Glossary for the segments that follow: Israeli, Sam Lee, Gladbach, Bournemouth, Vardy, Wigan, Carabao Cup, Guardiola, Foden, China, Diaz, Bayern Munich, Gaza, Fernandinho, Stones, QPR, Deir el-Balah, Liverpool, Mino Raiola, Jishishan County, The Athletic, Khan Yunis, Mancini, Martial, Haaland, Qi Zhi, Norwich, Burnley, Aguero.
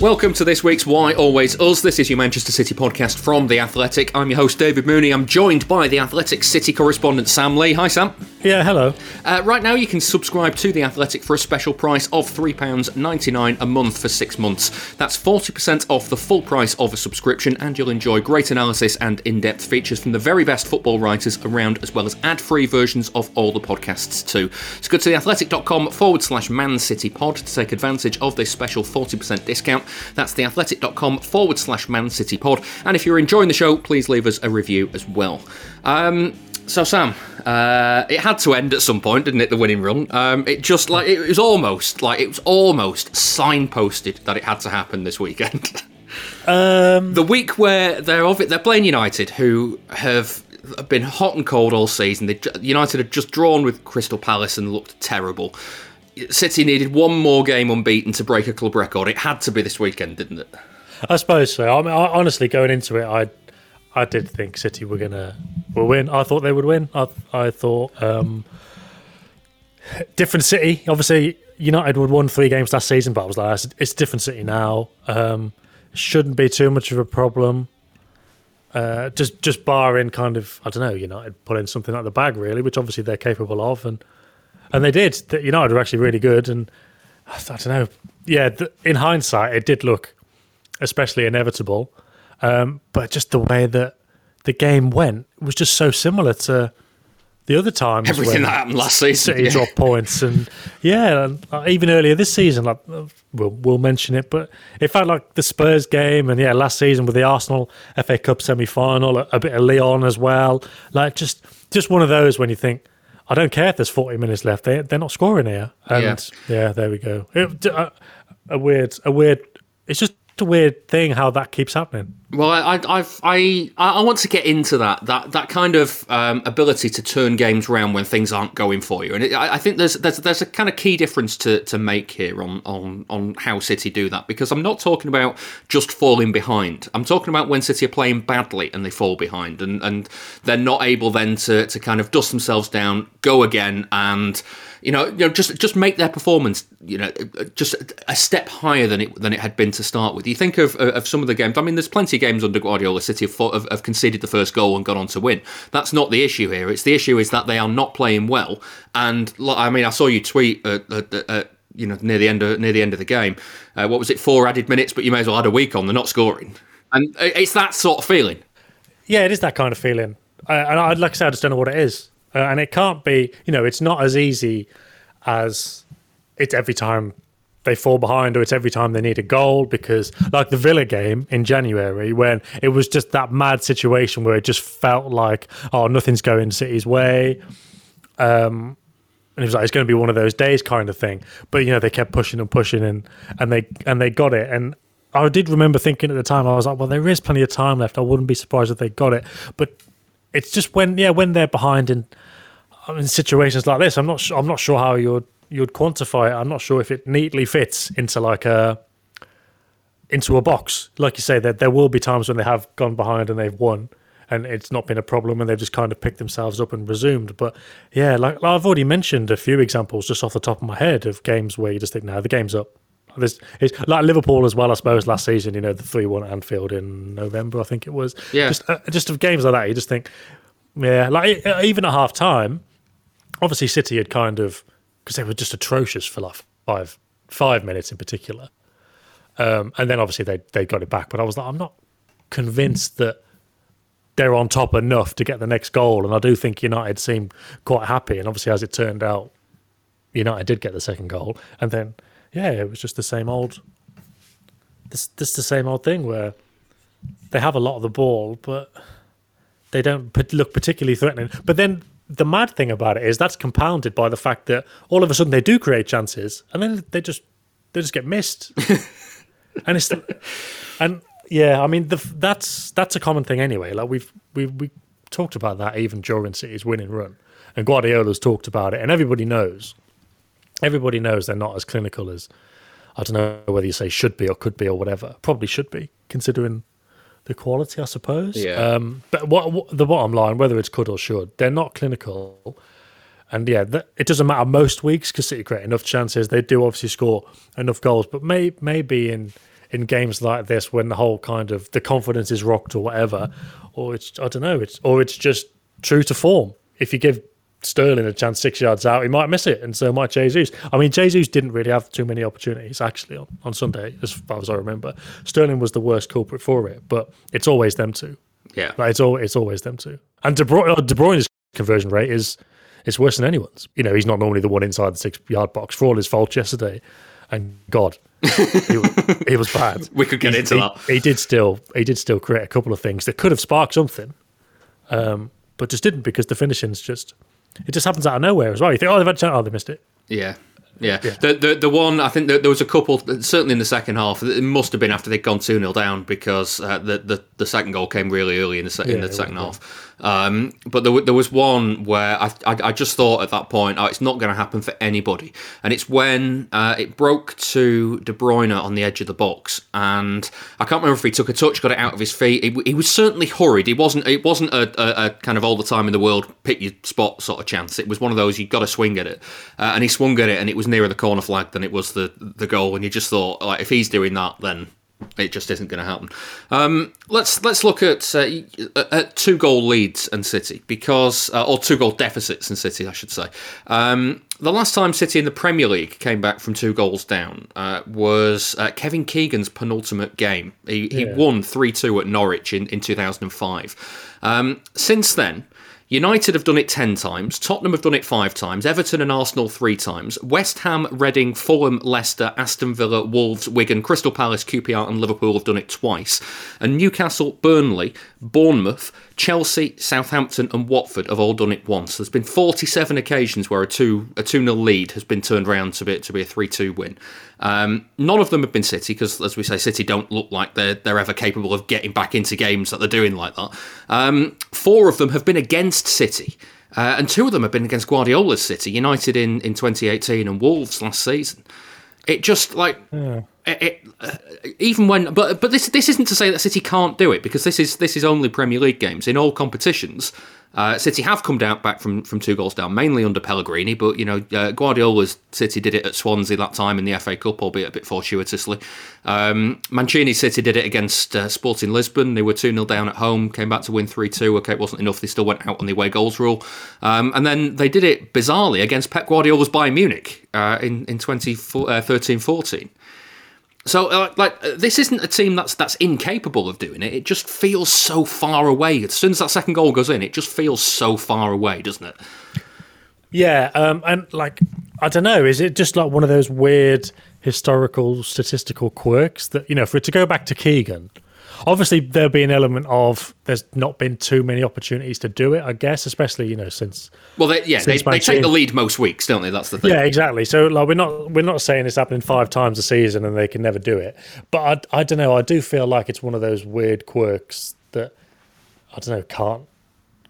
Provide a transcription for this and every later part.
Welcome to this week's Why Always Us. This is your Manchester City podcast from The Athletic. I'm your host, David Mooney. I'm joined by The Athletic City correspondent, Sam Lee. Hi, Sam. Yeah, hello. Right now, you can subscribe to The Athletic for a special price of £3.99 a month for 6 months. That's 40% off the full price of a subscription, and you'll enjoy great analysis and in-depth features from the very best football writers around, as well as ad-free versions of all the podcasts too. So go to theathletic.com/Man City Pod to take advantage of this special 40% discount. That's theathletic.com/Man City Pod. And if you're enjoying the show, please leave us a review as well. So Sam, it had to end at some point, didn't it? The winning run. It was almost signposted that it had to happen this weekend. The week where they're playing United, who have been hot and cold all season. United had just drawn with Crystal Palace and looked terrible. City needed one more game unbeaten to break a club record. It had to be this weekend, didn't it? I suppose so. I mean, honestly, going into it, I did think City were will win. I thought they would win. I thought different City. Obviously, United would won 3 games last season, but I was like, it's different City now. Shouldn't be too much of a problem. Just barring kind of, I don't know, United pulling something out of the bag really, which obviously they're capable of, and they did. United were actually really good, and I don't know. Yeah, in hindsight, it did look especially inevitable. But just the way that the game went was just so similar to the other times. Everything that happened last season. City dropped points. And yeah, even earlier this season, like, we'll mention it, but it felt like the Spurs game and yeah, last season with the Arsenal FA Cup semi-final, a bit of Lyon as well. Like just one of those when you think, I don't care if there's 40 minutes left, they're not scoring here. And yeah there we go. It's just a weird thing how that keeps happening. Well, I want to get into that kind of ability to turn games around when things aren't going for you, and I think there's a kind of key difference to make here on how City do that, because I'm not talking about just falling behind. I'm talking about when City are playing badly and they fall behind, and they're not able then to kind of dust themselves down, go again, and just make their performance just a step higher than it had been to start with. You think of some of the games. I mean, there's plenty of games under Guardiola, City have conceded the first goal and gone on to win. That's not the issue here. It's the issue is that they are not playing well. And I mean, I saw you tweet, near the end of the game, what was it, 4 added minutes? But you may as well add a week on. They're not scoring, and it's that sort of feeling. Yeah, it is that kind of feeling. And I'd like to say I just don't know what it is, and it can't be. It's not as easy as it's every time they fall behind, or it's every time they need a goal, because like the Villa game in January, when it was just that mad situation where it just felt like, oh, nothing's going City's way. And it was like, it's going to be one of those days kind of thing. But, they kept pushing and pushing and they got it. And I did remember thinking at the time, I was like, well, there is plenty of time left. I wouldn't be surprised if they got it. But it's just when they're behind in situations like this, I'm not sure how you'd quantify it. I'm not sure if it neatly fits into like into a box. Like you say, that there will be times when they have gone behind and they've won, and it's not been a problem, and they've just kind of picked themselves up and resumed. But yeah, like I've already mentioned a few examples just off the top of my head of games where you just think, no, the game's up. It's like Liverpool as well, I suppose, last season, the 3-1 at Anfield in November, I think it was. Yeah. Just of games like that, you just think, yeah, like even at half time, obviously City had kind of, because they were just atrocious for like five minutes in particular. And then obviously they got it back. But I was like, I'm not convinced that they're on top enough to get the next goal. And I do think United seemed quite happy. And obviously, as it turned out, United did get the second goal. And then, yeah, it was just the same old thing where they have a lot of the ball, but they don't look particularly threatening. But then the mad thing about it is that's compounded by the fact that all of a sudden they do create chances, and then they just get missed. And it's yeah, I mean that's a common thing anyway. Like we talked about that even during City's winning run, and Guardiola's talked about it, and everybody knows they're not as clinical as, I don't know whether you say should be or could be or whatever. Probably should be, considering the quality, I suppose. Yeah. But what the bottom line, whether it's could or should, they're not clinical. And yeah, it doesn't matter most weeks because City create enough chances. They do obviously score enough goals, but maybe in games like this when the whole kind of the confidence is rocked or whatever, or it's, I don't know, it's just true to form. If you give Sterling a chance 6 yards out, he might miss it, and so might Jesus. I mean, Jesus didn't really have too many opportunities actually on Sunday, as far as I remember. Sterling was the worst culprit for it, but it's always them two. Yeah, like, it's always them two. And De Bruyne's conversion rate is worse than anyone's. You know, he's not normally the one inside the 6 yard box for all his faults yesterday. And God, he was bad. We could get into that. He did still create a couple of things that could have sparked something, but just didn't, because the finishing's just. It just happens out of nowhere as well. You think, oh, they've had a chance. Oh, they missed it. Yeah. Yeah. The one, I think there was a couple, certainly in the second half, it must have been after they'd gone 2-0 down, because the second goal came really early in the second half. But there was one where I just thought at that point, oh, it's not going to happen for anybody. And it's when it broke to De Bruyne on the edge of the box. And I can't remember if he took a touch, got it out of his feet. He was certainly hurried. It wasn't a kind of all the time in the world, pick your spot sort of chance. It was one of those, you've got to swing at it. And he swung at it, and it was nearer the corner flag than it was the goal. And you just thought, like, if he's doing that, then it just isn't going to happen. Let's look at two-goal leads in City, because or two-goal deficits in City, I should say. The last time City in the Premier League came back from 2 goals down was Kevin Keegan's penultimate game. He won 3-2 at Norwich in 2005. Since then, United have done it 10 times, Tottenham have done it 5 times, Everton and Arsenal 3 times, West Ham, Reading, Fulham, Leicester, Aston Villa, Wolves, Wigan, Crystal Palace, QPR and Liverpool have done it twice. And Newcastle, Burnley, Bournemouth, Chelsea, Southampton and Watford have all done it once. There's been 47 occasions where a 2-0 lead has been turned around to be a 3-2 win. None of them have been City, because, as we say, City don't look like they're ever capable of getting back into games that they're doing like that. 4 of them have been against City, and 2 of them have been against Guardiola's City, United in 2018 and Wolves last season. It just, like... Yeah. Even when, but this isn't to say that City can't do it, because this is only Premier League games. In all competitions, City have come down back from 2 goals down, mainly under Pellegrini. But you know, Guardiola's City did it at Swansea that time in the FA Cup, albeit a bit fortuitously. Mancini's City did it against Sporting Lisbon. They were 2-0 down at home, came back to win 3-2. Okay, it wasn't enough. They still went out on the away goals rule, and then they did it bizarrely against Pep Guardiola's Bayern Munich in 2013-14. So, this isn't a team that's incapable of doing it. It just feels so far away. As soon as that second goal goes in, it just feels so far away, doesn't it? Yeah, and, like, I don't know, is it just, like, one of those weird historical statistical quirks that, you know, for it to go back to Keegan, obviously there'll be an element of there's not been too many opportunities to do it, I guess, especially, you know, since... Well, they take the lead most weeks, don't they? That's the thing. Yeah, exactly. So, like, we're not saying it's happening 5 times a season and they can never do it. But I don't know. I do feel like it's one of those weird quirks that, I don't know,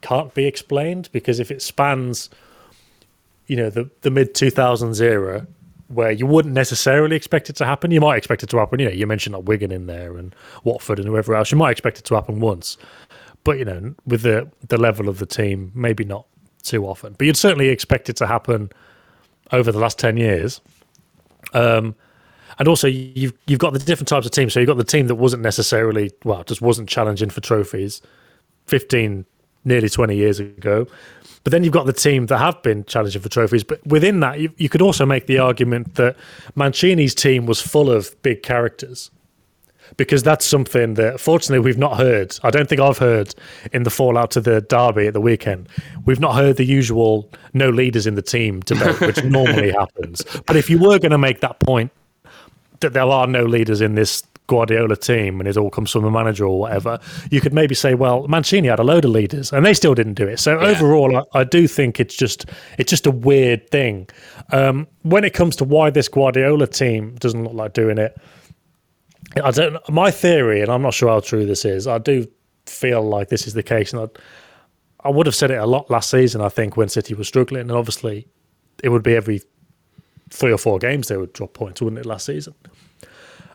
can't be explained, because if it spans, you know, the mid-2000s era, where you wouldn't necessarily expect it to happen. You might expect it to happen, you know, you mentioned like Wigan in there and Watford and whoever else, you might expect it to happen once. But, you know, with the level of the team, maybe not too often. But you'd certainly expect it to happen over the last 10 years. And also, you've got the different types of teams. So you've got the team that wasn't necessarily, well, just wasn't challenging for trophies 15, nearly 20 years ago. But then you've got the team that have been challenging for trophies. But within that, you could also make the argument that Mancini's team was full of big characters, because that's something that, fortunately, we've not heard. I don't think I've heard in the fallout to the derby at the weekend. We've not heard the usual no leaders in the team debate, which normally happens. But if you were going to make that point, that there are no leaders in this Guardiola team and it all comes from a manager or whatever, you could maybe say, well, Mancini had a load of leaders and they still didn't do it. So overall, I do think it's just a weird thing. When it comes to why this Guardiola team doesn't look like doing it, I don't. My theory, and I'm not sure how true this is, I do feel like this is the case, and I would have said it a lot last season, I think, when City was struggling, and obviously it would be every 3 or 4 games they would drop points, wouldn't it, last season?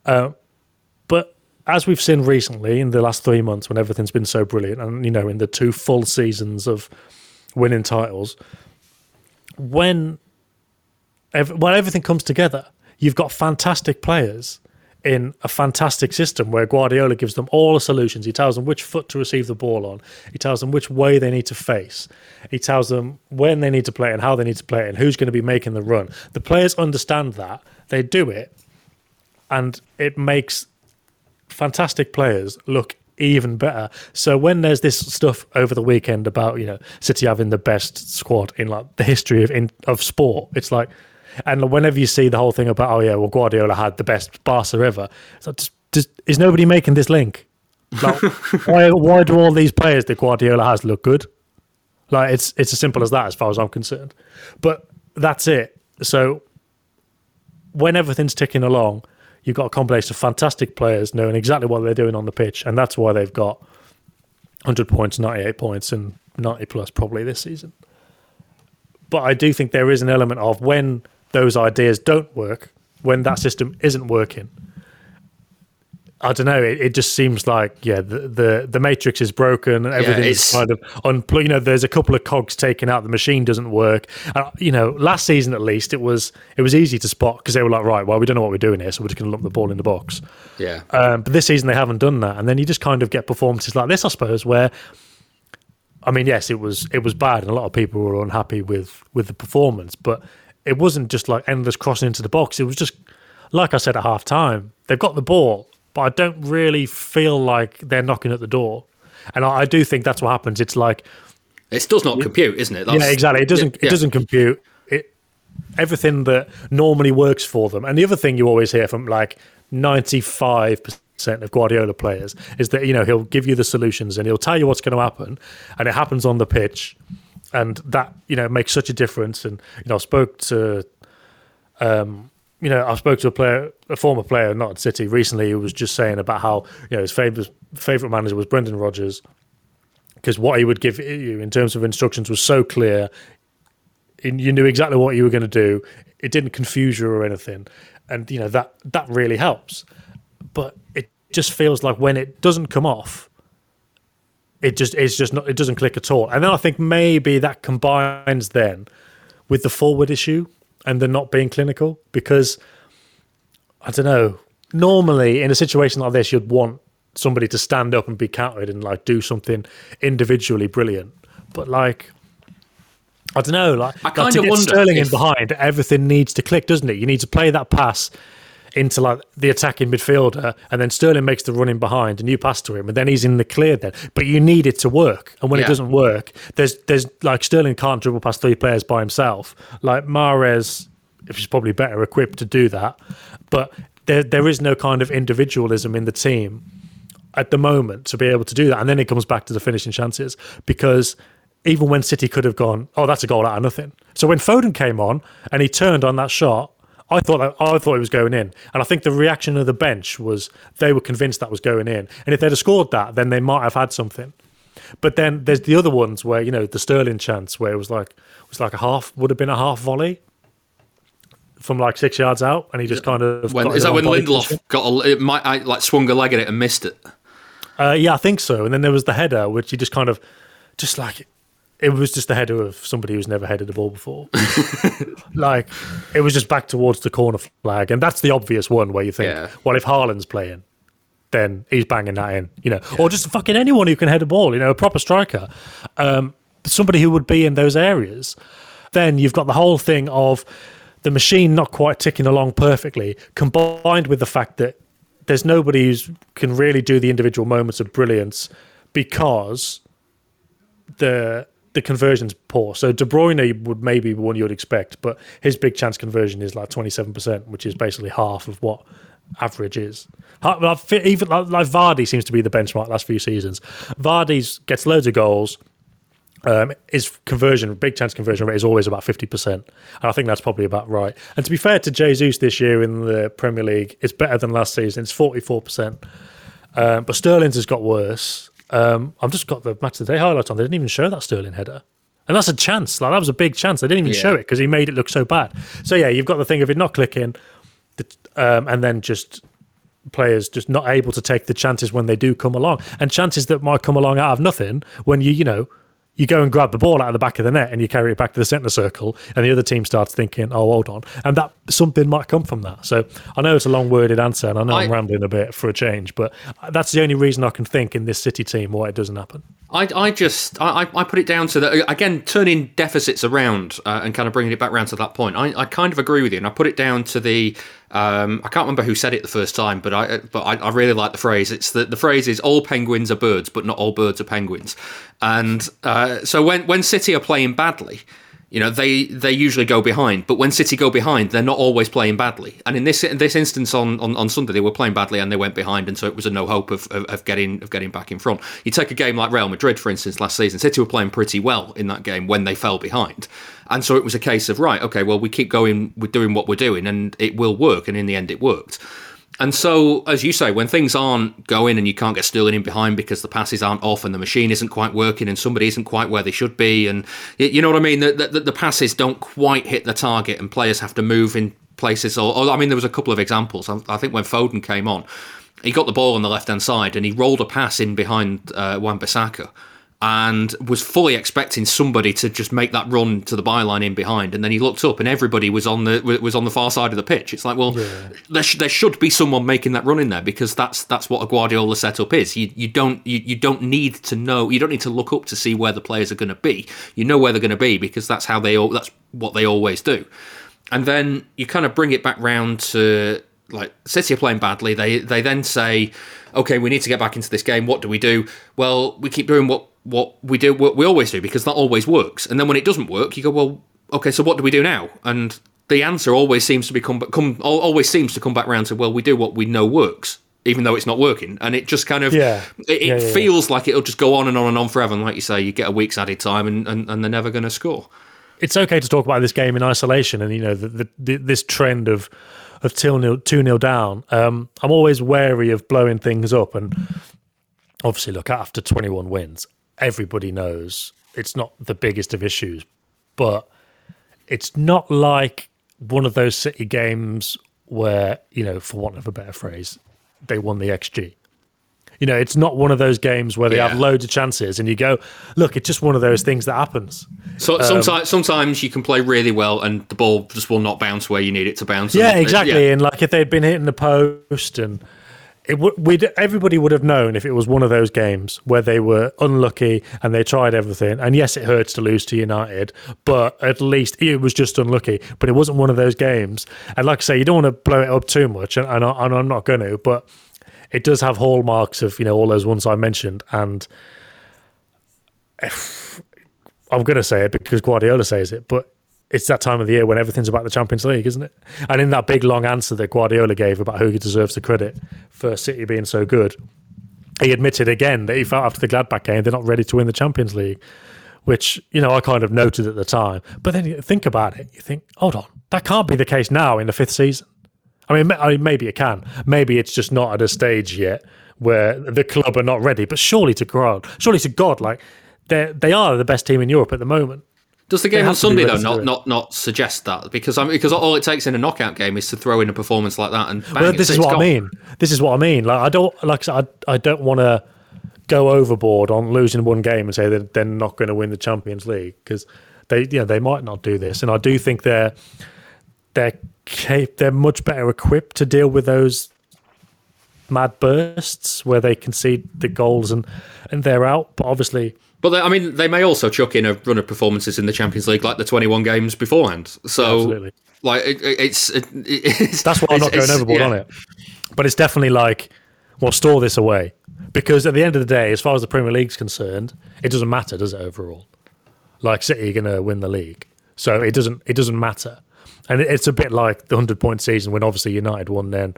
But as we've seen recently in the last 3 months when everything's been so brilliant, and, you know, in the 2 full seasons of winning titles, when everything comes together, you've got fantastic players in a fantastic system where Guardiola gives them all the solutions. He tells them which foot to receive the ball on. He tells them which way they need to face. He tells them when they need to play it and how they need to play it and who's going to be making the run. The players understand that. They do it. And it makes fantastic players look even better. So when there's this stuff over the weekend about, you know, City having the best squad in like the history of sport, it's like, and whenever you see the whole thing about, oh yeah, well, Guardiola had the best Barca ever, it's like, is nobody making this link? Like, why do all these players that Guardiola has look good? Like, it's as simple as that, as far as I'm concerned. But that's it. So when everything's ticking along, you've got a combination of fantastic players knowing exactly what they're doing on the pitch, and that's why they've got 100 points, 98 points, and 90 plus probably this season. But I do think there is an element of when those ideas don't work, when that system isn't working, I don't know, it just seems like, yeah, the matrix is broken, everything is kind of unplugged. You know, there's a couple of cogs taken out, the machine doesn't work. You know, last season at least, it was easy to spot because they were like, right, well, we don't know what we're doing here, so we're just going to lump the ball in the box. Yeah. But this season they haven't done that, and then you just kind of get performances like this, I suppose, where, I mean, yes, it was bad, and a lot of people were unhappy with the performance, but it wasn't just like endless crossing into the box. It was just, like I said at half time, they've got the ball, but I don't really feel like they're knocking at the door. And I do think that's what happens. It's like, it does not compute, isn't it? Yeah, exactly. It doesn't compute. Everything that normally works for them. And the other thing you always hear from like 95% of Guardiola players is that, you know, he'll give you the solutions and he'll tell you what's going to happen, and it happens on the pitch. And that, you know, makes such a difference. And, you know, I spoke to a former player, not at City, recently, who was just saying about how, you know, his favourite manager was Brendan Rodgers, because what he would give you in terms of instructions was so clear. You knew exactly what you were going to do. It didn't confuse you or anything. And, you know, that really helps. But it just feels like when it doesn't come off, it doesn't click at all. And then I think maybe that combines then with the forward issue and the not being clinical, because, I don't know, normally in a situation like this, you'd want somebody to stand up and be counted and like do something individually brilliant. But like, I don't know, like, I kind of wonder, Sterling in behind, everything needs to click, doesn't it? You need to play that pass into like the attacking midfielder, and then Sterling makes the run in behind and you pass to him, and then he's in the clear then. But you need it to work. And when it doesn't work, there's like, Sterling can't dribble past 3 players by himself. Like, Mahrez is probably better equipped to do that. But there is no kind of individualism in the team at the moment to be able to do that. And then it comes back to the finishing chances, because even when City could have gone, oh, that's a goal out of nothing. So when Foden came on and he turned on that shot, I thought it was going in. And I think the reaction of the bench was they were convinced that was going in. And if they'd have scored that, then they might have had something. But then there's the other ones where, you know, the Sterling chance where it was like would have been a half volley from like 6 yards out, and he just kind of... Is that when Lindelof swung a leg at it and missed it? Yeah, I think so. And then there was the header, which he just kind of... just like... it was just the header of somebody who's never headed the ball before. Like, it was just back towards the corner flag. And that's the obvious one where you think, well, if Haaland's playing, then he's banging that in, you know. Yeah. Or just fucking anyone who can head a ball, you know, a proper striker. Somebody who would be in those areas. Then you've got the whole thing of the machine not quite ticking along perfectly, combined with the fact that there's nobody who can really do the individual moments of brilliance because the conversion's poor. So De Bruyne would maybe be one you'd expect, but his big chance conversion is like 27%, which is basically half of what average is. Even like Vardy seems to be the benchmark last few seasons. Vardy gets loads of goals. His conversion, big chance conversion rate is always about 50%. And I think that's probably about right. And to be fair to Jesus this year in the Premier League, it's better than last season. It's 44%. But Sterling's has got worse. I've just got the match of the day highlight on. They didn't even show that Sterling header. And that's a chance. Like, that was a big chance. They didn't even show it because he made it look so bad. So, yeah, you've got the thing of it not clicking and then just players just not able to take the chances when they do come along. And chances that might come along out of nothing when you know, you go and grab the ball out of the back of the net and you carry it back to the centre circle and the other team starts thinking, oh, hold on. And that something might come from that. So I know it's a long-worded answer and I know I'm rambling a bit for a change, but that's the only reason I can think in this City team why it doesn't happen. I put it down to that, again, turning deficits around and kind of bringing it back round to that point. I kind of agree with you, and I put it down to the, I can't remember who said it the first time, but I really like the phrase. It's the phrase is, all penguins are birds, but not all birds are penguins. And so when City are playing badly, you know, they usually go behind, but when City go behind, they're not always playing badly. And in this instance on Sunday, they were playing badly and they went behind, and so it was a no hope of getting back in front. You take a game like Real Madrid, for instance, last season. City were playing pretty well in that game when they fell behind. And so it was a case of, right, okay, well, we keep going, we're doing what we're doing, and it will work, and in the end it worked. And so, as you say, when things aren't going and you can't get Sterling in behind because the passes aren't off and the machine isn't quite working and somebody isn't quite where they should be, and you know what I mean? The passes don't quite hit the target and players have to move in places. Or I mean, there was a couple of examples. I think when Foden came on, he got the ball on the left-hand side and he rolled a pass in behind Wan-Bissaka and was fully expecting somebody to just make that run to the byline in behind, and then he looked up and everybody was on the far side of the pitch. It's like, well, there should be someone making that run in there, because that's what a Guardiola setup is. You don't need to look up to see where the players are going to be. You know where they're going to be because that's what they always do. And then you kind of bring it back round to, like, City are playing badly. They then say, okay, we need to get back into this game. What do we do? Well, we keep doing what we always do, because that always works. And then when it doesn't work, you go, well, okay, so what do we do now? And the answer always seems to come back round to, well, we do what we know works, even though it's not working. And it just kind of feels like it'll just go on and on and on forever. And like you say, you get a week's added time, and they're never going to score. It's okay to talk about this game in isolation, and you know this trend of 2-0 down. I'm always wary of blowing things up, and obviously, look, after 21 wins. Everybody knows it's not the biggest of issues, but it's not like one of those City games where, you know, for want of a better phrase, they won the XG. You know, it's not one of those games where they have loads of chances and you go, look, it's just one of those things that happens. So sometimes you can play really well and the ball just will not bounce where you need it to bounce. Yeah, exactly. And like if they'd been hitting the post and... Everybody would have known if it was one of those games where they were unlucky and they tried everything. And yes, it hurts to lose to United, but at least it was just unlucky. But it wasn't one of those games. And like I say, you don't want to blow it up too much, and I'm not going to, but it does have hallmarks of, you know, all those ones I mentioned. And I'm going to say it because Guardiola says it, but it's that time of the year when everything's about the Champions League, isn't it? And in that big, long answer that Guardiola gave about who deserves the credit for City being so good, he admitted again that he felt after the Gladbach game they're not ready to win the Champions League, which, you know, I kind of noted at the time. But then you think about it, you think, hold on, that can't be the case now in the fifth season. I mean, maybe it can. Maybe it's just not at a stage yet where the club are not ready. But surely to God, like, they are the best team in Europe at the moment. Does the game on Sunday, though, not suggest that? Because all it takes in a knockout game is to throw in a performance like that and bang. Well, this is what I mean. Like, I don't want to go overboard on losing one game and say that they're not going to win the Champions League, because they might not do this. And I do think they're much better equipped to deal with those mad bursts where they concede the goals and they're out. But obviously. But they may also chuck in a run of performances in the Champions League, like the 21 games beforehand. So, absolutely. Like it's that's why I'm not going overboard on it. But it's definitely like, well, store this away, because at the end of the day, as far as the Premier League's concerned, it doesn't matter, does it? Overall, like, City are going to win the league, so it doesn't matter. And it's a bit like the 100-point season when obviously United won then.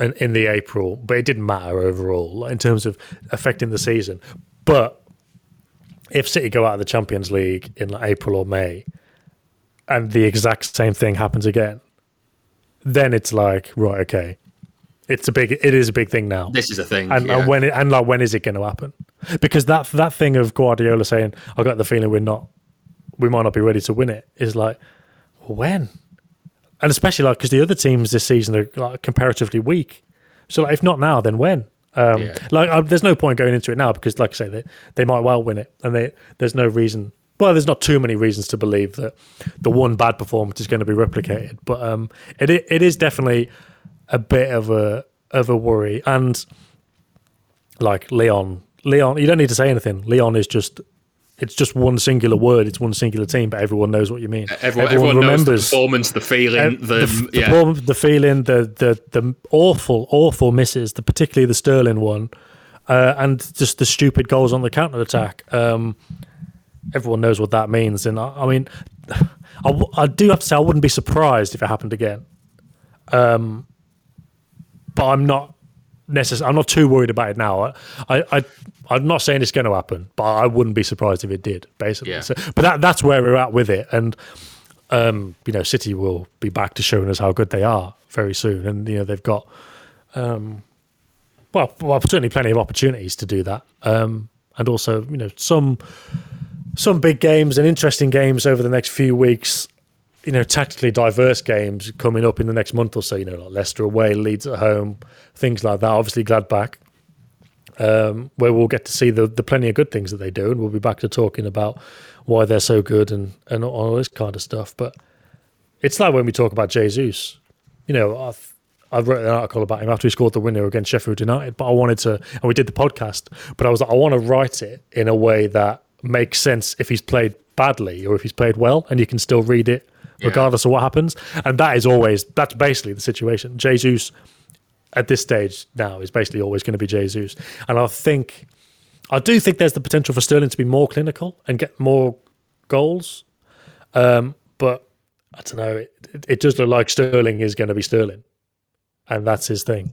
in the April, but it didn't matter overall in terms of affecting the season. But if City go out of the Champions League in like April or May and the exact same thing happens again, then it's like, right, okay, it is a big thing now. This is a thing. And when is it going to happen? Because that thing of Guardiola saying, I got the feeling we might not be ready to win it, is like, when? And especially like, because the other teams this season are like comparatively weak. So like, if not now, then when? There's no point going into it now because, like I say, they might well win it, and there's no reason. Well, there's not too many reasons to believe that the one bad performance is going to be replicated. But it is definitely a bit of a worry. And like Leon, you don't need to say anything. Leon is just. It's just one singular word. It's one singular team, but everyone knows what you mean. Everyone remembers knows the performance, the feeling, the feeling, the awful misses, particularly the Sterling one, and just the stupid goals on the counter attack. Everyone knows what that means, and I mean, I do have to say I wouldn't be surprised if it happened again, but I'm not. I'm not too worried about it now. I'm not saying it's going to happen, but I wouldn't be surprised if it did, basically. Yeah. So, but that's where we're at with it. And, City will be back to showing us how good they are very soon. And, they've got, certainly plenty of opportunities to do that. And also, some big games and interesting games over the next few weeks, tactically diverse games coming up in the next month or so, like Leicester away, Leeds at home, things like that. Obviously Gladbach, where we'll get to see the plenty of good things that they do, and we'll be back to talking about why they're so good and all this kind of stuff. But it's like when we talk about Jesus, I wrote an article about him after he scored the winner against Sheffield United, but I wanted to, and we did the podcast, but I was like, I want to write it in a way that makes sense if he's played badly or if he's played well, and you can still read it regardless of what happens. And that's basically the situation. Jesus at this stage now is basically always going to be Jesus. And I do think there's the potential for Sterling to be more clinical and get more goals. But I don't know, it does look like Sterling is going to be Sterling. And that's his thing.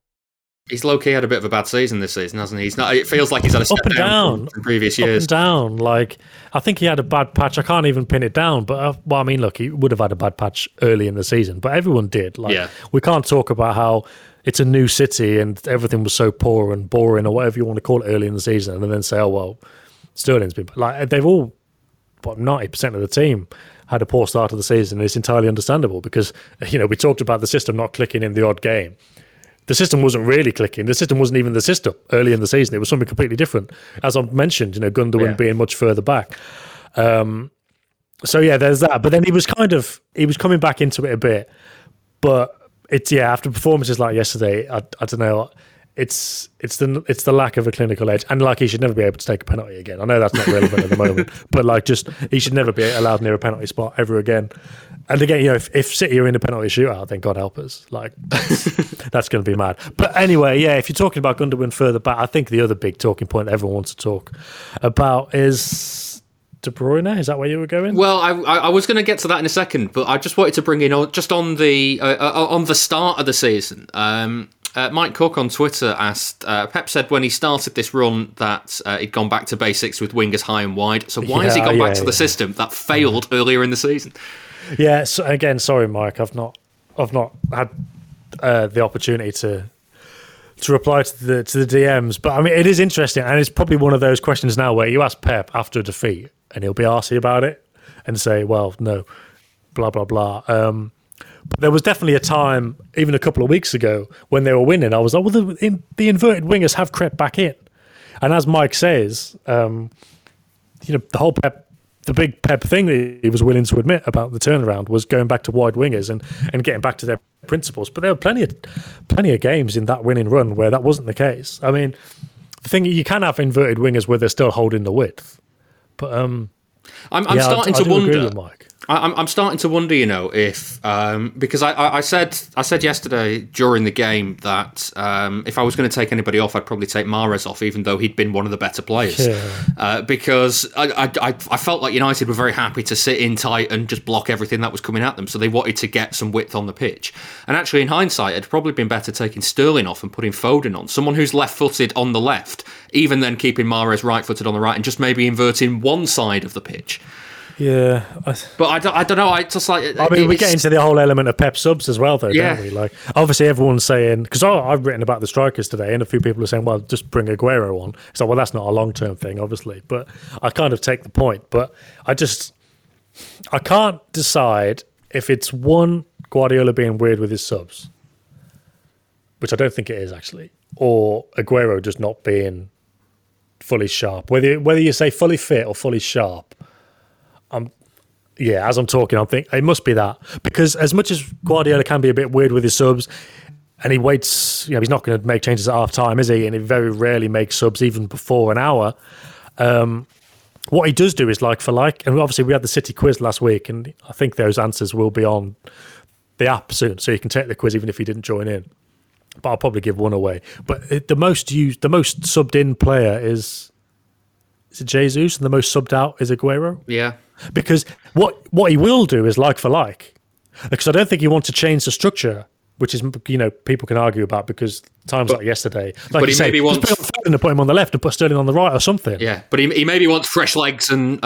He's low-key had a bit of a bad season this season, hasn't he? It feels like he's had a step up and down in previous years. Up and down. Like, I think he had a bad patch. I can't even pin it down. But, he would have had a bad patch early in the season. But everyone did. We can't talk about how it's a new city and everything was so poor and boring or whatever you want to call it early in the season, and then say, Sterling's been... Like, they've all, 90% of the team had a poor start of the season, and it's entirely understandable because, we talked about the system not clicking in the odd game. The system wasn't really clicking. The system wasn't even the system early in the season. It was something completely different. As I've mentioned, Gundogan being much further back. There's that. But then he was coming back into it a bit. But after performances like yesterday, I don't know. It's the lack of a clinical edge, and he should never be able to take a penalty again. I know that's not relevant at the moment, but he should never be allowed near a penalty spot ever again. And again, if City are in a penalty shootout, then God help us. That's going to be mad. But anyway, if you're talking about Gundogan further back, I think the other big talking point everyone wants to talk about is De Bruyne. Is that where you were going? Well, I was going to get to that in a second, but I just wanted to bring in on the start of the season. Mike Cook on Twitter asked, Pep said when he started this run that he'd gone back to basics with wingers high and wide. So why has he gone back to the system that failed earlier in the season? Yeah. So again, sorry, Mike, I've not had the opportunity to to reply to the DMs. But I mean, it is interesting, and it's probably one of those questions now where you ask Pep after a defeat, and he'll be arsey about it and say, "Well, no, blah blah blah." But there was definitely a time, even a couple of weeks ago, when they were winning. I was like, "Well, the inverted wingers have crept back in," and as Mike says, you know, the whole Pep. The big Pep thing that he was willing to admit about the turnaround was going back to wide wingers and getting back to their principles. But there were plenty of games in that winning run where that wasn't the case. I mean, the thing, you can have inverted wingers where they're still holding the width. But I'm starting to wonder, you know, if because I said yesterday during the game that if I was going to take anybody off, I'd probably take Mahrez off, even though he'd been one of the better players. Yeah. Because I felt like United were very happy to sit in tight and just block everything that was coming at them, so they wanted to get some width on the pitch. And actually, in hindsight, it'd probably been better taking Sterling off and putting Foden on, someone who's left-footed on the left, even then keeping Mahrez right-footed on the right and just maybe inverting one side of the pitch. Yeah, but I don't know. I just like. I mean, we get into the whole element of Pep subs as well, though, don't we? Like, obviously, everyone's saying, because I've written about the strikers today, and a few people are saying, "Well, just bring Aguero on." It's like, well, that's not a long-term thing, obviously. But I kind of take the point. But I can't decide if it's one, Guardiola being weird with his subs, which I don't think it is actually, or Aguero just not being fully sharp. Whether you say fully fit or fully sharp. As I'm talking, I'm thinking it must be that, because as much as Guardiola can be a bit weird with his subs, and he waits, you know, he's not going to make changes at half time, is he? And he very rarely makes subs even before an hour. What he does do is like for like, and obviously we had the City quiz last week, and I think those answers will be on the app soon, so you can take the quiz even if you didn't join in. But I'll probably give one away. But the most subbed in player is Jesus, and the most subbed out is Aguero. Yeah. Because what he will do is like for like, because I don't think he wants to change the structure, which is, you know, people can argue about, because times like yesterday, like you say, maybe wants to put him on the left and put Sterling on the right or something. Yeah, but he maybe wants fresh legs and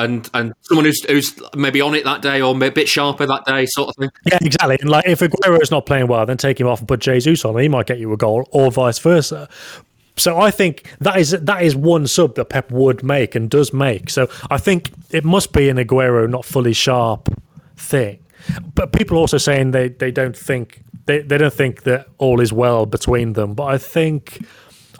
someone who's maybe on it that day or a bit sharper that day, sort of thing. Yeah, exactly. And like if Aguero's not playing well, then take him off and put Jesus on, and he might get you a goal, or vice versa. So I think that is one sub that Pep would make and does make. So I think it must be an Aguero not fully sharp thing. But people are also saying they don't think that all is well between them. But I think,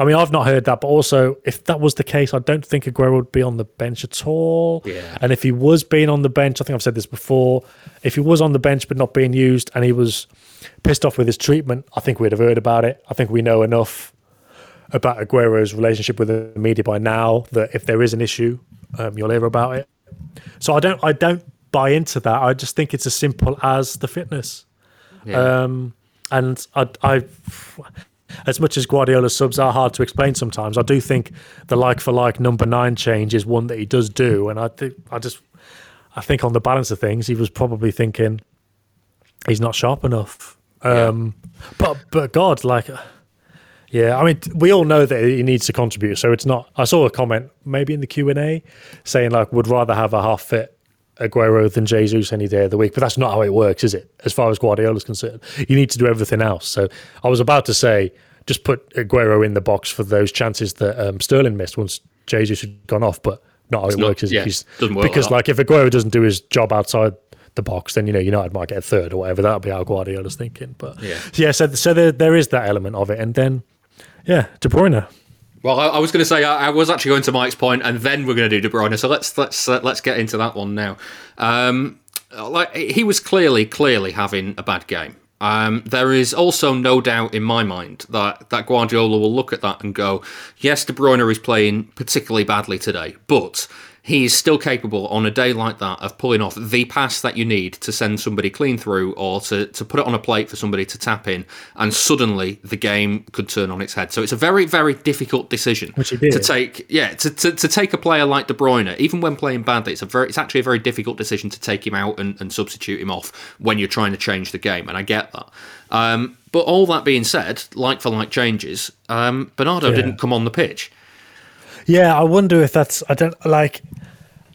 I mean, I've not heard that. But also, if that was the case, I don't think Aguero would be on the bench at all. Yeah. And if he was being on the bench, I think I've said this before, if he was on the bench but not being used and he was pissed off with his treatment, I think we'd have heard about it. I think we know enough about Aguero's relationship with the media by now that if there is an issue, you'll hear about it. So I don't buy into that. I just think it's as simple as the fitness. Yeah. And I as much as Guardiola's subs are hard to explain sometimes, I do think the like for like number 9 change is one that he does do. And I think on the balance of things, he was probably thinking he's not sharp enough. But God, like. Yeah, I mean, we all know that he needs to contribute, so it's not... I saw a comment, maybe in the Q&A, saying, like, would rather have a half-fit Aguero than Jesus any day of the week, but that's not how it works, is it? As far as Guardiola's concerned. You need to do everything else. So I was about to say, just put Aguero in the box for those chances that Sterling missed once Jesus had gone off, but not how it works, is it? Because, like, if Aguero doesn't do his job outside the box, then, you know, United might get a third or whatever. That'll be how Guardiola's thinking. But, so there is that element of it. And then... yeah, De Bruyne. Well, I was going to say I was actually going to Mike's point, and then we're going to do De Bruyne. So let's get into that one now. Like he was clearly having a bad game. There is also no doubt in my mind that Guardiola will look at that and go, yes, De Bruyne is playing particularly badly today, but he is still capable on a day like that of pulling off the pass that you need to send somebody clean through, or to put it on a plate for somebody to tap in, and suddenly the game could turn on its head. So it's a very, very difficult decision to take. Yeah, to take a player like De Bruyne, even when playing badly, it's actually a very difficult decision to take him out and substitute him off when you're trying to change the game, and I get that. But all that being said, like for like changes, Bernardo didn't come on the pitch. Yeah, I wonder if that's... I don't like.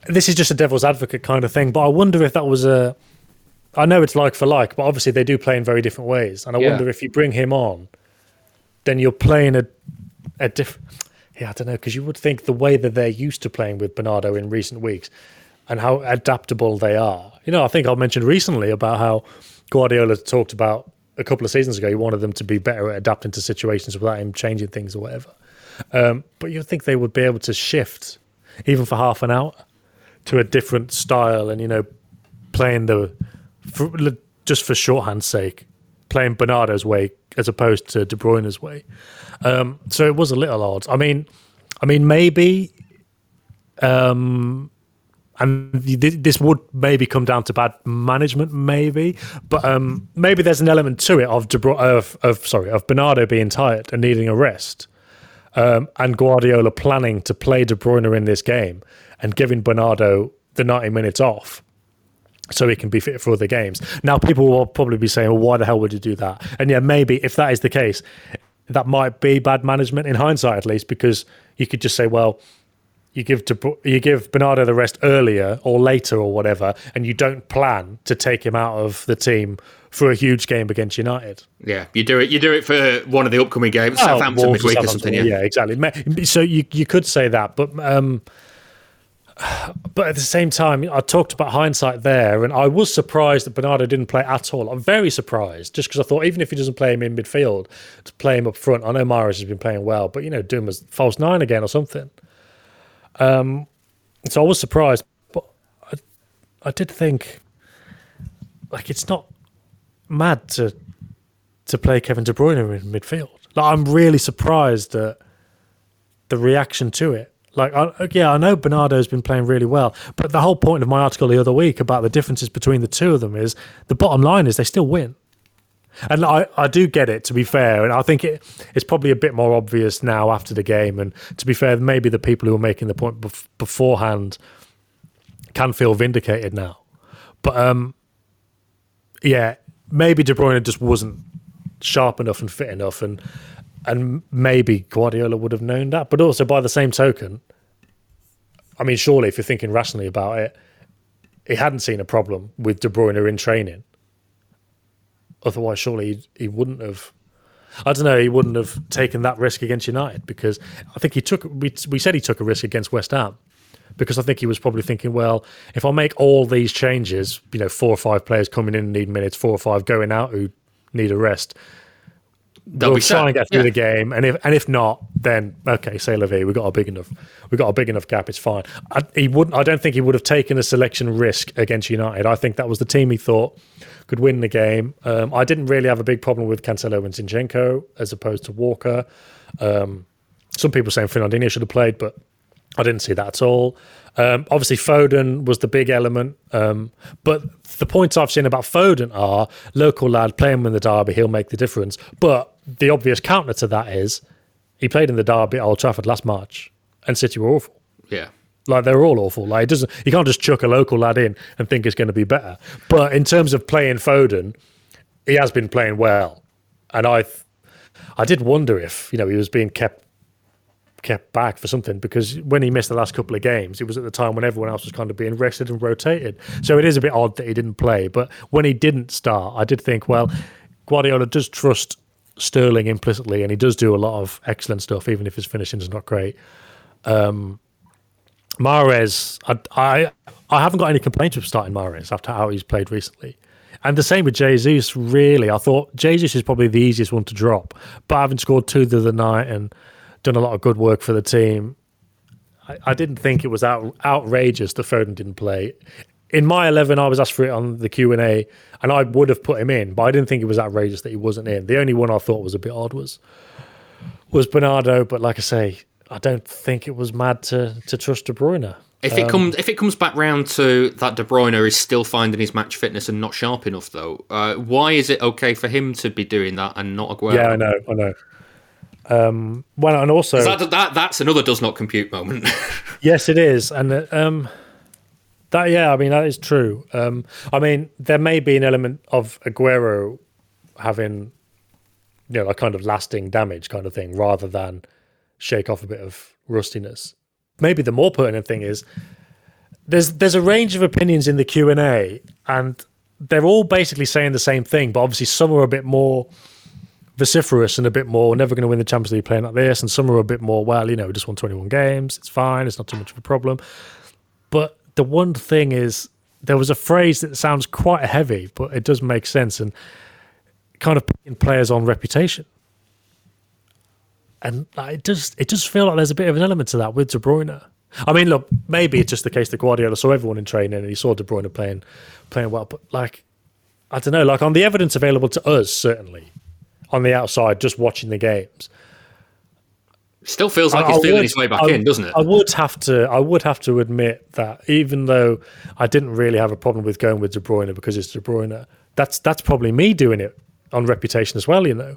This is just a devil's advocate kind of thing, but I wonder if that was a... I know it's like for like, but obviously they do play in very different ways, and I wonder if you bring him on, then you're playing a different... Yeah, I don't know, because you would think the way that they're used to playing with Bernardo in recent weeks and how adaptable they are. You know, I think I mentioned recently about how Guardiola talked about a couple of seasons ago, he wanted them to be better at adapting to situations without him changing things or whatever. But you'd think they would be able to shift, even for half an hour, to a different style and, you know, playing just for shorthand's sake, playing Bernardo's way as opposed to De Bruyne's way. So it was a little odd. I mean, maybe, and this would maybe come down to bad management, maybe, but maybe there's an element to it of Bernardo being tired and needing a rest, and Guardiola planning to play De Bruyne in this game and giving Bernardo the 90 minutes off so he can be fit for other games. Now, people will probably be saying, well, why the hell would you do that? And yeah, maybe if that is the case, that might be bad management in hindsight, at least, because you could just say, well, you give Bernardo the rest earlier or later or whatever, and you don't plan to take him out of the team for a huge game against United. Yeah, you do it for one of the upcoming games, Southampton Wolves midweek or something. Yeah, exactly. So you could say that, but at the same time, I talked about hindsight there, and I was surprised that Bernardo didn't play at all. I'm very surprised, just because I thought, even if he doesn't play him in midfield, to play him up front. I know Mahrez has been playing well, but, you know, do him as false nine again or something. So I was surprised, but I did think, like, it's not mad to play Kevin De Bruyne in midfield. Like, I'm really surprised at the reaction to it. Like, I know Bernardo's been playing really well, but the whole point of my article the other week about the differences between the two of them is the bottom line is they still win. And I do get it, to be fair, and I think it's probably a bit more obvious now after the game, and to be fair, maybe the people who were making the point beforehand can feel vindicated now. But, yeah, maybe De Bruyne just wasn't sharp enough and fit enough, and maybe Guardiola would have known that. But also, by the same token, I mean, surely if you're thinking rationally about it, he hadn't seen a problem with De Bruyne in training. Otherwise, surely he wouldn't have... I don't know, he wouldn't have taken that risk against United, because I think he took... We said he took a risk against West Ham, because I think he was probably thinking, well, if I make all these changes, you know, 4 or 5 players coming in and need minutes, 4 or 5 going out who need a rest... We'll try and get through the game, and if not, then okay, c'est la vie. We got a big enough gap. It's fine. I don't think he would have taken a selection risk against United. I think that was the team he thought could win the game. I didn't really have a big problem with Cancelo and Zinchenko as opposed to Walker. Some people saying Fernandinho should have played, but I didn't see that at all. Obviously, Foden was the big element. But the points I've seen about Foden are, local lad, play him in the derby, he'll make the difference. But the obvious counter to that is, he played in the derby at Old Trafford last March, and City were awful. Yeah. Like, they're all awful. Like, you can't just chuck a local lad in and think it's going to be better. But in terms of playing Foden, he has been playing well. And I did wonder if, you know, he was being kept back for something, because when he missed the last couple of games, it was at the time when everyone else was kind of being rested and rotated. So it is a bit odd that he didn't play. But when he didn't start, I did think, well, Guardiola does trust Sterling implicitly, and he does do a lot of excellent stuff, even if his finishing is not great. Mahrez, I haven't got any complaints of starting Mahrez after how he's played recently. And the same with Jesus, really. I thought Jesus is probably the easiest one to drop. But having scored 2 the other night and done a lot of good work for the team, I didn't think it was outrageous that Foden didn't play. In my 11, I was asked for it on the Q&A, and I would have put him in, but I didn't think it was outrageous that he wasn't in. The only one I thought was a bit odd was Bernardo, but like I say, I don't think it was mad to trust De Bruyne. If it comes back round to that De Bruyne is still finding his match fitness and not sharp enough, though, why is it okay for him to be doing that and not Aguero? Yeah, I know. Well, and also that's another does not compute moment. Yes, it is, and that is true. I mean, there may be an element of Aguero having, you know, a kind of lasting damage kind of thing, rather than shake off a bit of rustiness. Maybe the more pertinent thing is there's a range of opinions in the Q&A, and they're all basically saying the same thing, but obviously some are a bit more vociferous and a bit more, we're never going to win the Champions League playing like this, and some are a bit more, well, you know, we just won 21 games, it's fine, it's not too much of a problem. But the one thing is, there was a phrase that sounds quite heavy, but it does make sense, and kind of picking players on reputation. And it does feel like there's a bit of an element to that with De Bruyne. I mean, look, maybe it's just the case that Guardiola saw everyone in training and he saw De Bruyne playing well, but like, I don't know, like on the evidence available to us, certainly, on the outside, just watching the games. Still feels like he's feeling his way back in, doesn't it? I would have to admit that even though I didn't really have a problem with going with De Bruyne because it's De Bruyne, that's probably me doing it on reputation as well, you know.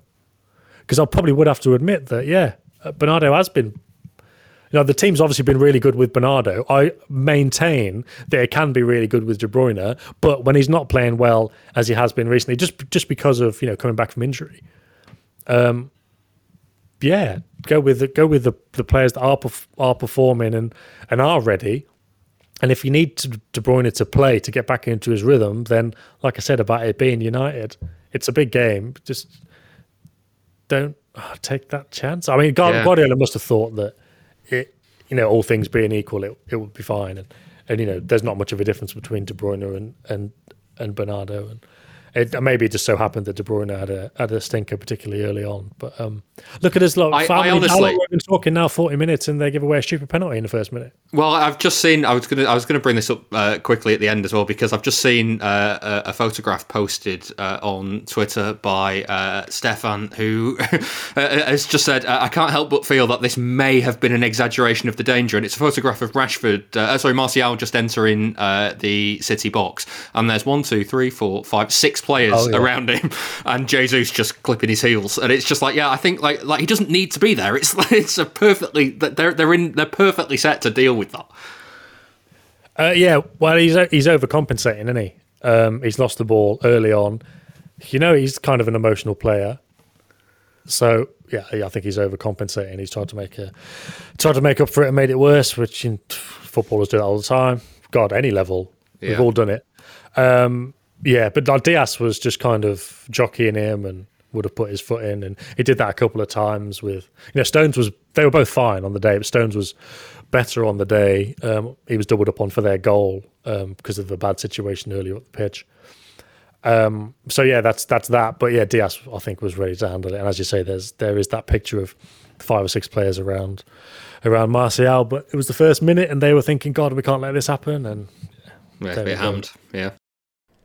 Because I probably would have to admit that, yeah, Bernardo has been... You know, the team's obviously been really good with Bernardo. I maintain that it can be really good with De Bruyne, but when he's not playing well, as he has been recently, just because of, you know, coming back from injury. Yeah, go with the players that are performing and are ready. And if you need De Bruyne to play to get back into his rhythm, then, like I said about it being United, it's a big game. Just don't take that chance. I mean, Guardiola must have thought that it, you know, all things being equal, it would be fine, and you know, there's not much of a difference between De Bruyne and Bernardo, and maybe it just so happened that De Bruyne had a stinker particularly early on. But look at us, look, I honestly, how long we've been talking now, 40 minutes, and they give away a stupid penalty in the first minute. Well, I've just seen. I was gonna bring this up quickly at the end as well, because I've just seen a photograph posted on Twitter by Stefan, who has just said, "I can't help but feel that this may have been an exaggeration of the danger." And it's a photograph of Rashford, Martial just entering the City box, and there's 1, 2, 3, 4, 5, 6. Players around him, and Jesus just clipping his heels, and it's just like, yeah, I think like he doesn't need to be there. It's a perfectly they're perfectly set to deal with that. Yeah, well, he's overcompensating, isn't he? He's lost the ball early on. You know, he's kind of an emotional player, so yeah, I think he's overcompensating. He's tried to make up for it and made it worse, which footballers do that all the time. God, any level, we've all done it. Yeah, but like Diaz was just kind of jockeying him and would have put his foot in, and he did that a couple of times with, you know, Stones was, they were both fine on the day, but Stones was better on the day. He was doubled up on for their goal because of the bad situation earlier at the pitch. So yeah, that's that. But yeah, Diaz, I think, was ready to handle it. And as you say, there is that picture of 5 or 6 players around Martial, but it was the first minute and they were thinking, God, we can't let this happen. And yeah, a bit hammed, yeah.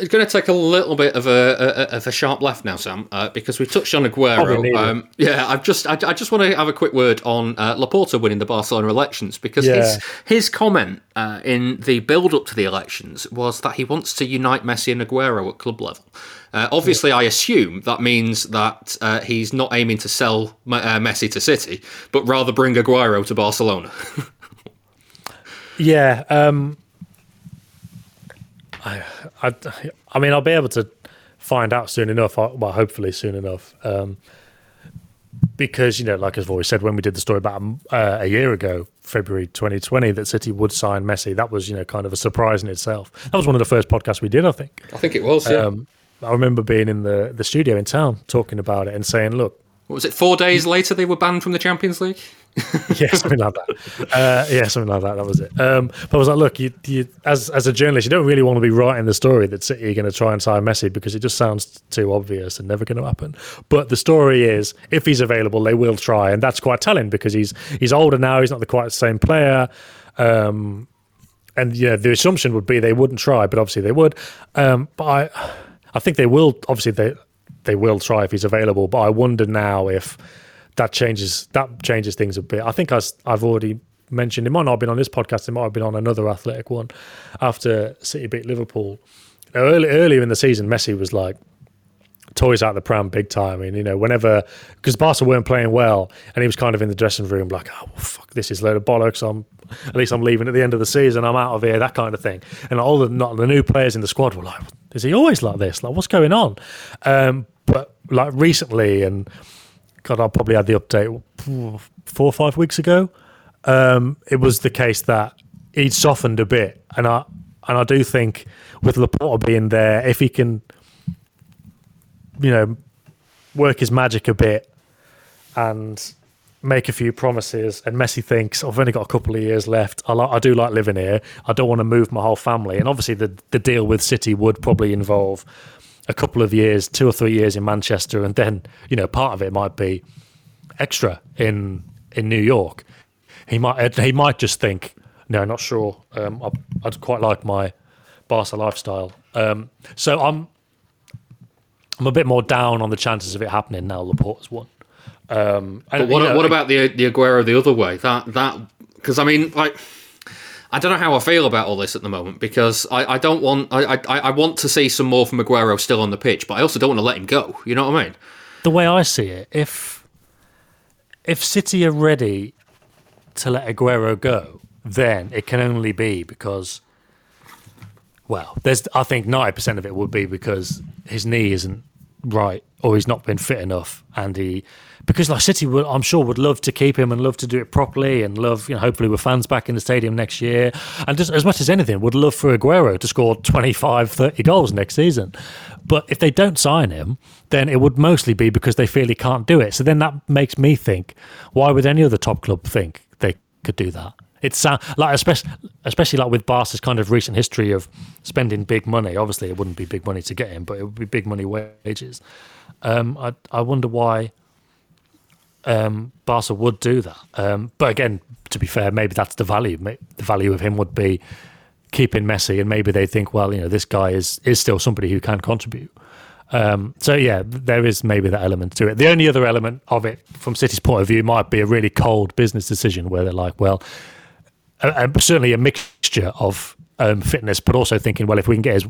It's going to take a little bit of a sharp left now, Sam, because we've touched on Aguero. I just want to have a quick word on Laporta winning the Barcelona elections, because his comment in the build-up to the elections was that he wants to unite Messi and Aguero at club level. Obviously, I assume that means that he's not aiming to sell Messi to City, but rather bring Aguero to Barcelona. Yeah. I mean, I'll be able to find out soon enough, well, hopefully soon enough, because, you know, like I've always said, when we did the story about a year ago, February 2020, that City would sign Messi, that was, you know, kind of a surprise in itself. That was one of the first podcasts we did, I think. I think it was, yeah. I remember being in the studio in town talking about it and saying, look... What was it, 4 days later they were banned from the Champions League? Yeah, something like that. Something like that. That was it. But I was like, look, you as a journalist, you don't really want to be writing the story that City are going to try and sign Messi, because it just sounds too obvious and never going to happen. But the story is, if he's available, they will try, and that's quite telling, because he's older now. He's not quite the same player. And yeah, the assumption would be they wouldn't try, but obviously they would. But I think they will. Obviously they will try if he's available. But I wonder now if that changes things a bit. I think I've already mentioned, it might not have been on this podcast, it might have been on another Athletic one, after City beat Liverpool. Earlier in the season, Messi was like, toys out the pram big time. And, you know, whenever, because Barca weren't playing well, and he was kind of in the dressing room like, oh, well, fuck, this is a load of bollocks. At least I'm leaving at the end of the season. I'm out of here, that kind of thing. And all the new players in the squad were like, is he always like this? Like, what's going on? But like recently, and God, I probably had the update 4 or 5 weeks ago. It was the case that he'd softened a bit, and I do think with Laporta being there, if he can, you know, work his magic a bit and make a few promises, and Messi thinks, I've only got a couple of years left, I do like living here, I don't want to move my whole family. And obviously the deal with City would probably involve a couple of years, 2 or 3 years in Manchester, and then, you know, part of it might be extra in New York. He might just think, no, not sure. I'd quite like my Barca lifestyle. So I'm a bit more down on the chances of it happening now. Laporta's won. But what about the Aguero the other way? That because I mean, like, I don't know how I feel about all this at the moment, because I don't want, I want to see some more from Aguero still on the pitch, but I also don't want to let him go. You know what I mean? The way I see it, if City are ready to let Aguero go, then it can only be because, well, there's, I think 90% of it would be because his knee isn't right, or he's not been fit enough, and because like City would, I'm sure, would love to keep him and love to do it properly, and love, you know, hopefully with fans back in the stadium next year, and just as much as anything would love for Aguero to score 25-30 goals next season. But if they don't sign him, then it would mostly be because they feel he can't do it. So then that makes me think, why would any other top club think they could do that? It's like, especially like with Barca's kind of recent history of spending big money. Obviously, it wouldn't be big money to get him, but it would be big money wages. I wonder why Barca would do that. But again, to be fair, maybe that's the value. The value of him would be keeping Messi, and maybe they think, well, you know, this guy is still somebody who can contribute. So yeah, there is maybe that element to it. The only other element of it, from City's point of view, might be a really cold business decision where they're like, well. Certainly a mixture of fitness, but also thinking, well, if we can get his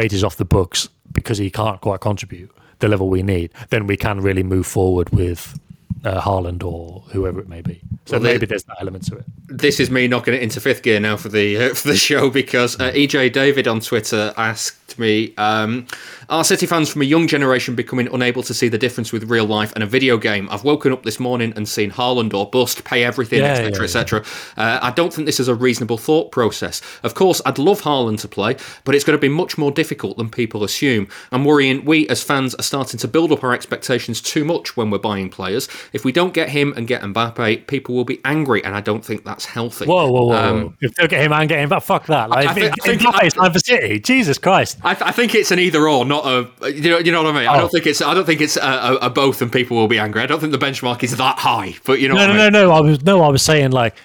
wages off the books because he can't quite contribute the level we need, then we can really move forward with Haaland or whoever it may be. So maybe there's that element to it. This is me knocking it into fifth gear now for the show, because EJ David on Twitter asked me, are City fans from a young generation becoming unable to see the difference with real life and a video game? I've woken up this morning and seen Haaland or bust, pay everything, etc., etc. I don't think this is a reasonable thought process. Of course, I'd love Haaland to play, but it's going to be much more difficult than people assume. I'm worrying we as fans are starting to build up our expectations too much when we're buying players. If we don't get him and get Mbappe, people will be angry, and I don't think that's healthy. Whoa. If they don't get him and get him, fuck that. Like, I think it's time for City. Jesus Christ. I think it's an either or, not a, you know what I mean? Oh. I don't think it's a both and people will be angry. I don't think the benchmark is that high, but you know what I mean? No. I was saying, like,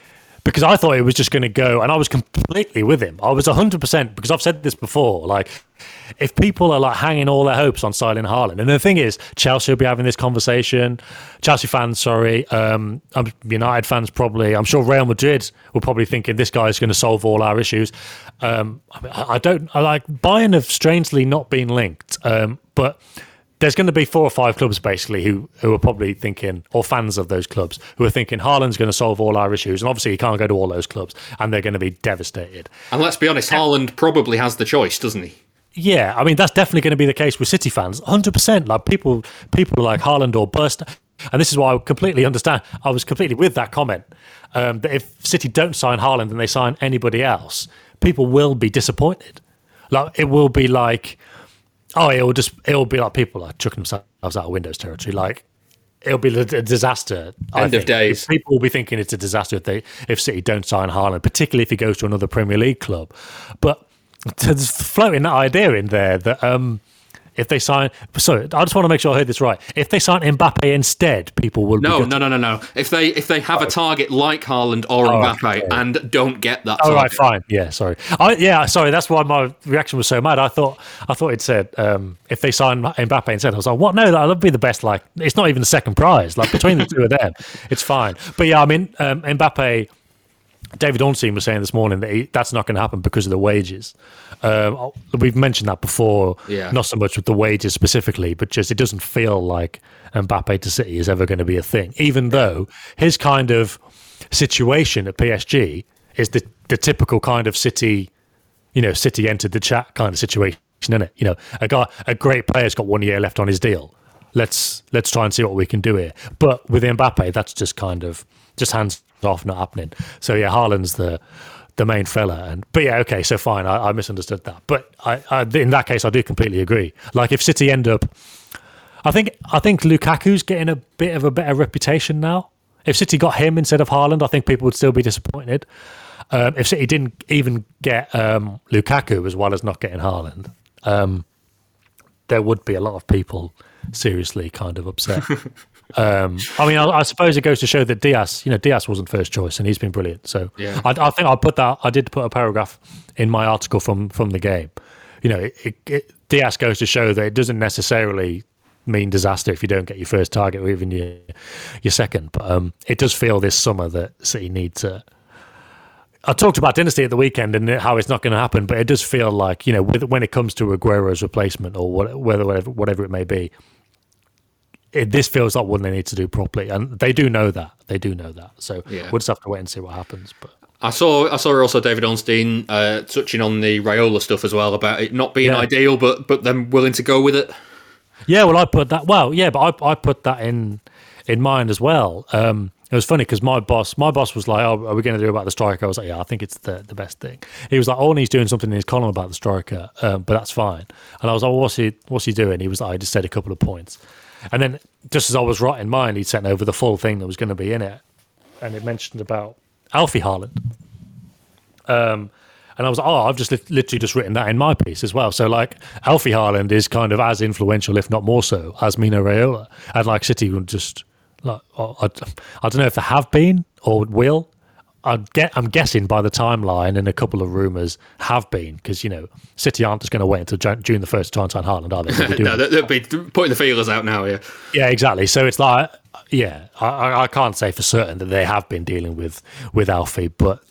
because I thought it was just going to go, and I was completely with him. I was 100%, because I've said this before, like, if people are like hanging all their hopes on Silent Haaland, and the thing is, Chelsea will be having this conversation. Chelsea fans, sorry, United fans probably. I'm sure Real Madrid were probably thinking this guy is going to solve all our issues. I like Bayern have strangely not been linked, but there's going to be 4 or 5 clubs basically who are probably thinking, or fans of those clubs who are thinking, Haaland's going to solve all our issues, and obviously he can't go to all those clubs, and they're going to be devastated. And let's be honest, Haaland probably has the choice, doesn't he? Yeah, I mean, that's definitely going to be the case with City fans, 100%. Like, people like Haaland or bust, and this is why I completely understand. I was completely with that comment, that if City don't sign Haaland and they sign anybody else, people will be disappointed. Like, it will be like, oh, it'll be like people like chucking themselves out of windows territory. Like, it'll be a disaster. End of days. People will be thinking it's a disaster if City don't sign Haaland, particularly if he goes to another Premier League club. But floating that idea in there that if they sign, sorry, I just want to make sure I heard this right. If they sign Mbappe instead, people will No. If they have a target like Haaland or Mbappe and don't get that target. Right, fine. Yeah, sorry. That's why my reaction was so mad. I thought it said if they sign Mbappe instead. I was like, what? No, that'll be the best. Like, it's not even the second prize. Like, between the two of them, it's fine. But yeah, I mean, Mbappe. David Ornstein was saying this morning that that's not going to happen because of the wages. We've mentioned that before, not so much with the wages specifically, but just it doesn't feel like Mbappe to City is ever going to be a thing, even though his kind of situation at PSG is the typical kind of City, you know, City entered the chat kind of situation, isn't it? You know, a great player's got 1 year left on his deal. Let's try and see what we can do here. But with Mbappe, that's just kind of just hands off, not happening. So yeah, Haaland's the main fella, so fine, I misunderstood that, but I in that case I do completely agree. Like, if City end up, I think Lukaku's getting a bit of a better reputation now. If City got him instead of Haaland, I think people would still be disappointed. If City didn't even get Lukaku as well as not getting Haaland, there would be a lot of people seriously kind of upset. I suppose it goes to show that Diaz wasn't first choice, and he's been brilliant. So yeah. I did put a paragraph in my article from the game. You know, Diaz goes to show that it doesn't necessarily mean disaster if you don't get your first target or even your second. But it does feel this summer that City need to. I talked about dynasty at the weekend and how it's not going to happen, but it does feel like, you know, when it comes to Aguero's replacement or whatever it may be, this feels like one they need to do properly, and they do know that. So we'll just have to wait and see what happens. But I saw also David Ornstein touching on the Raiola stuff as well, about it not being ideal, but them willing to go with it. Yeah, well, I put that. Well, yeah, but I put that in mind as well. It was funny because my boss was like, "Oh, are we going to do about the striker?" I was like, "Yeah, I think it's the best thing." He was like, "Oh, and he's doing something in his column about the striker, but that's fine." And I was like, well, "What's he doing?" He was like, "I just said a couple of points," and then just as I was right in mind, he'd sent over the full thing that was going to be in it, and it mentioned about Alfie Haaland. And I was like, "Oh, I've just literally just written that in my piece as well." So like, Alfie Haaland is kind of as influential, if not more so, as Mino Raiola, and like City would just. Like, I don't know if they have been or will. I'm guessing by the timeline and a couple of rumours have been, because, you know, City aren't just going to wait until June the 1st to try and sign Haaland, are they? No, they'll be putting the feelers out now, yeah. Yeah, exactly. So it's like, yeah, I can't say for certain that they have been dealing with Alfie, but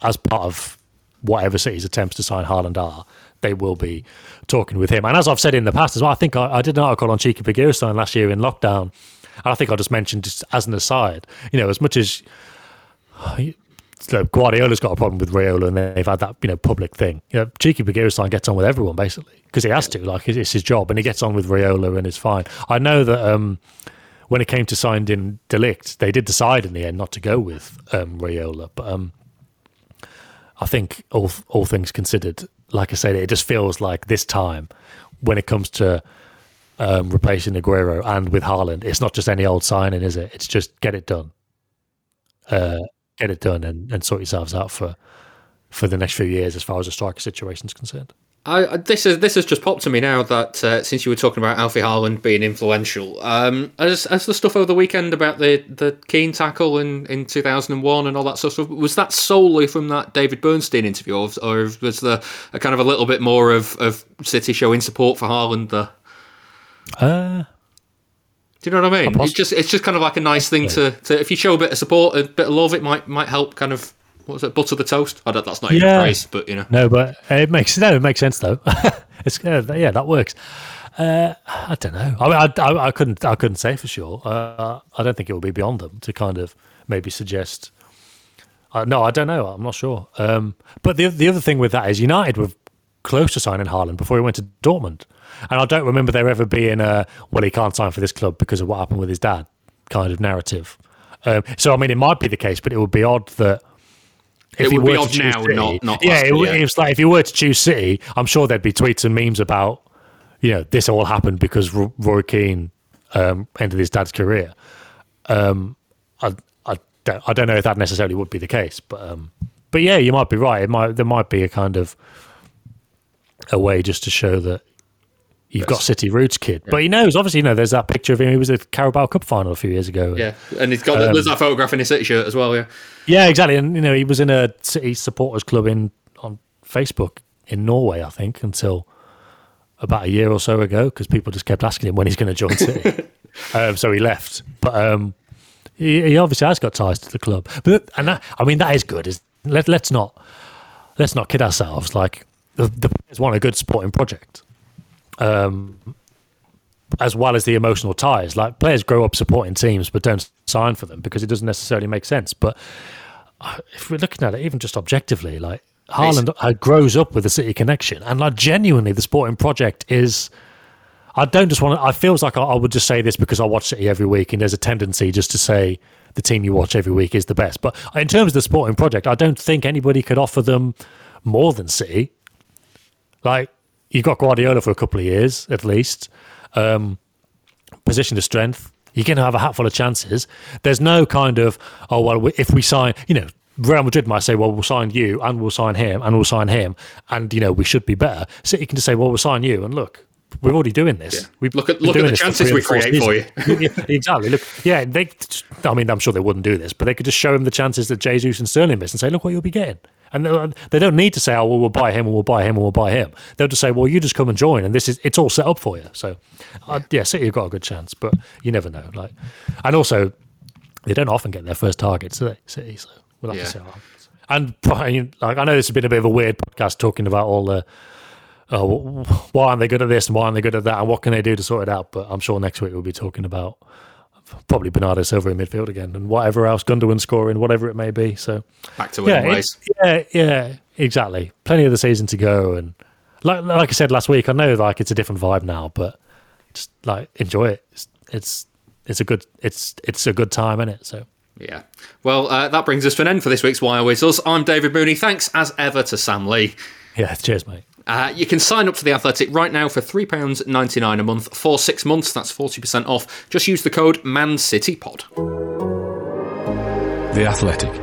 as part of whatever City's attempts to sign Haaland are, they will be talking with him. And as I've said in the past as well, I think I did an article on Cheeky Begiristan last year in lockdown. And I think I just mentioned, just as an aside, you know, as much as Guardiola's got a problem with Raiola and they've had that, you know, public thing, you know, Cheeky Begiristan gets on with everyone basically because he has to. Like, it's his job, and he gets on with Raiola and it's fine. I know that when it came to signing De Ligt, they did decide in the end not to go with Raiola, but I think all things considered, like I said, it just feels like this time when it comes to replacing Aguero and with Haaland, it's not just any old signing, is it? It's just get it done. Get it done and sort yourselves out for the next few years as far as the striker situation is concerned. This has just popped to me now that since you were talking about Alfie Haaland being influential, as the stuff over the weekend about the Keane tackle in 2001 and all that sort of stuff, was that solely from that David Bernstein interview, or was there a kind of a little bit more of City showing support for Haaland there? Do you know what I mean? It's just kind of like a nice thing to if you show a bit of support, a bit of love, it might help kind of, what was it, butter the toast? I don't, that's not even a phrase, but you know. No, but it makes sense though. It's that works. I don't know. I mean, I couldn't say for sure. I don't think it would be beyond them to kind of maybe suggest. No, I don't know. I'm not sure. But the other thing with that is United were close to signing Haaland before he went to Dortmund. And I don't remember there ever being he can't sign for this club because of what happened with his dad kind of narrative. So, I mean, it might be the case, but it would be odd that... If it would be odd now, City, not yeah, last year. It was like, if you were to choose City, I'm sure there'd be tweets and memes about, you know, this all happened because Roy Keane ended his dad's career. I don't know if that necessarily would be the case, but yeah, you might be right. There might be a kind of a way just to show that you've got City roots, kid. Yeah. But he knows, obviously, there's that picture of him. He was at the Carabao Cup final a few years ago. Yeah, and he's got there's that photograph in his City shirt as well. Yeah, yeah, exactly. And he was in a City supporters club on Facebook in Norway, I think, until about a year or so ago, because people just kept asking him when he's going to join City. So he left, but he obviously has got ties to the club. But that is good. Let's not kid ourselves. Like the players want a good sporting project. As well as the emotional ties, like players grow up supporting teams but don't sign for them because it doesn't necessarily make sense. But if we're looking at it even just objectively, like Haaland grows up with a City connection, and like genuinely the sporting project is, I would just say this because I watch City every week, and there's a tendency just to say the team you watch every week is the best, but in terms of the sporting project, I don't think anybody could offer them more than City. Like, you've got Guardiola for a couple of years, at least. Position to strength. You're going to have a hatful of chances. There's no kind of, if we sign, Real Madrid might say, well, we'll sign you and we'll sign him and we'll sign him and, we should be better. City can just say, well, we'll sign you and look, we're already doing this. Yeah. Look at the chances we create for you. Yeah, exactly. Look, yeah, I'm sure they wouldn't do this, but they could just show him the chances that Jesus and Sterling missed and say, look what you'll be getting. And they don't need to say, we'll buy him, and we'll buy him, and we'll buy him. They'll just say, well, you just come and join, and it's all set up for you. So, yeah, City have got a good chance, but you never know. Like, and also, they don't often get their first targets, do they, City? So we'll have to see what happens. And like, I know this has been a bit of a weird podcast talking about all the, why aren't they good at this, and why aren't they good at that, and what can they do to sort it out? But I'm sure next week we'll be talking about probably Bernardo Silva in midfield again, and whatever else, Gundogan scoring, whatever it may be. So back to winning ways. Yeah, exactly. Plenty of the season to go, and like I said last week, I know like it's a different vibe now, but just like enjoy it. It's a good time, innit? So. Yeah. Well, that brings us to an end for this week's Wire Whistles. I'm David Mooney. Thanks as ever to Sam Lee. Yeah. Cheers, mate. You can sign up for The Athletic right now for £3.99 a month for 6 months. That's 40% off. Just use the code MANCITYPOD. The Athletic.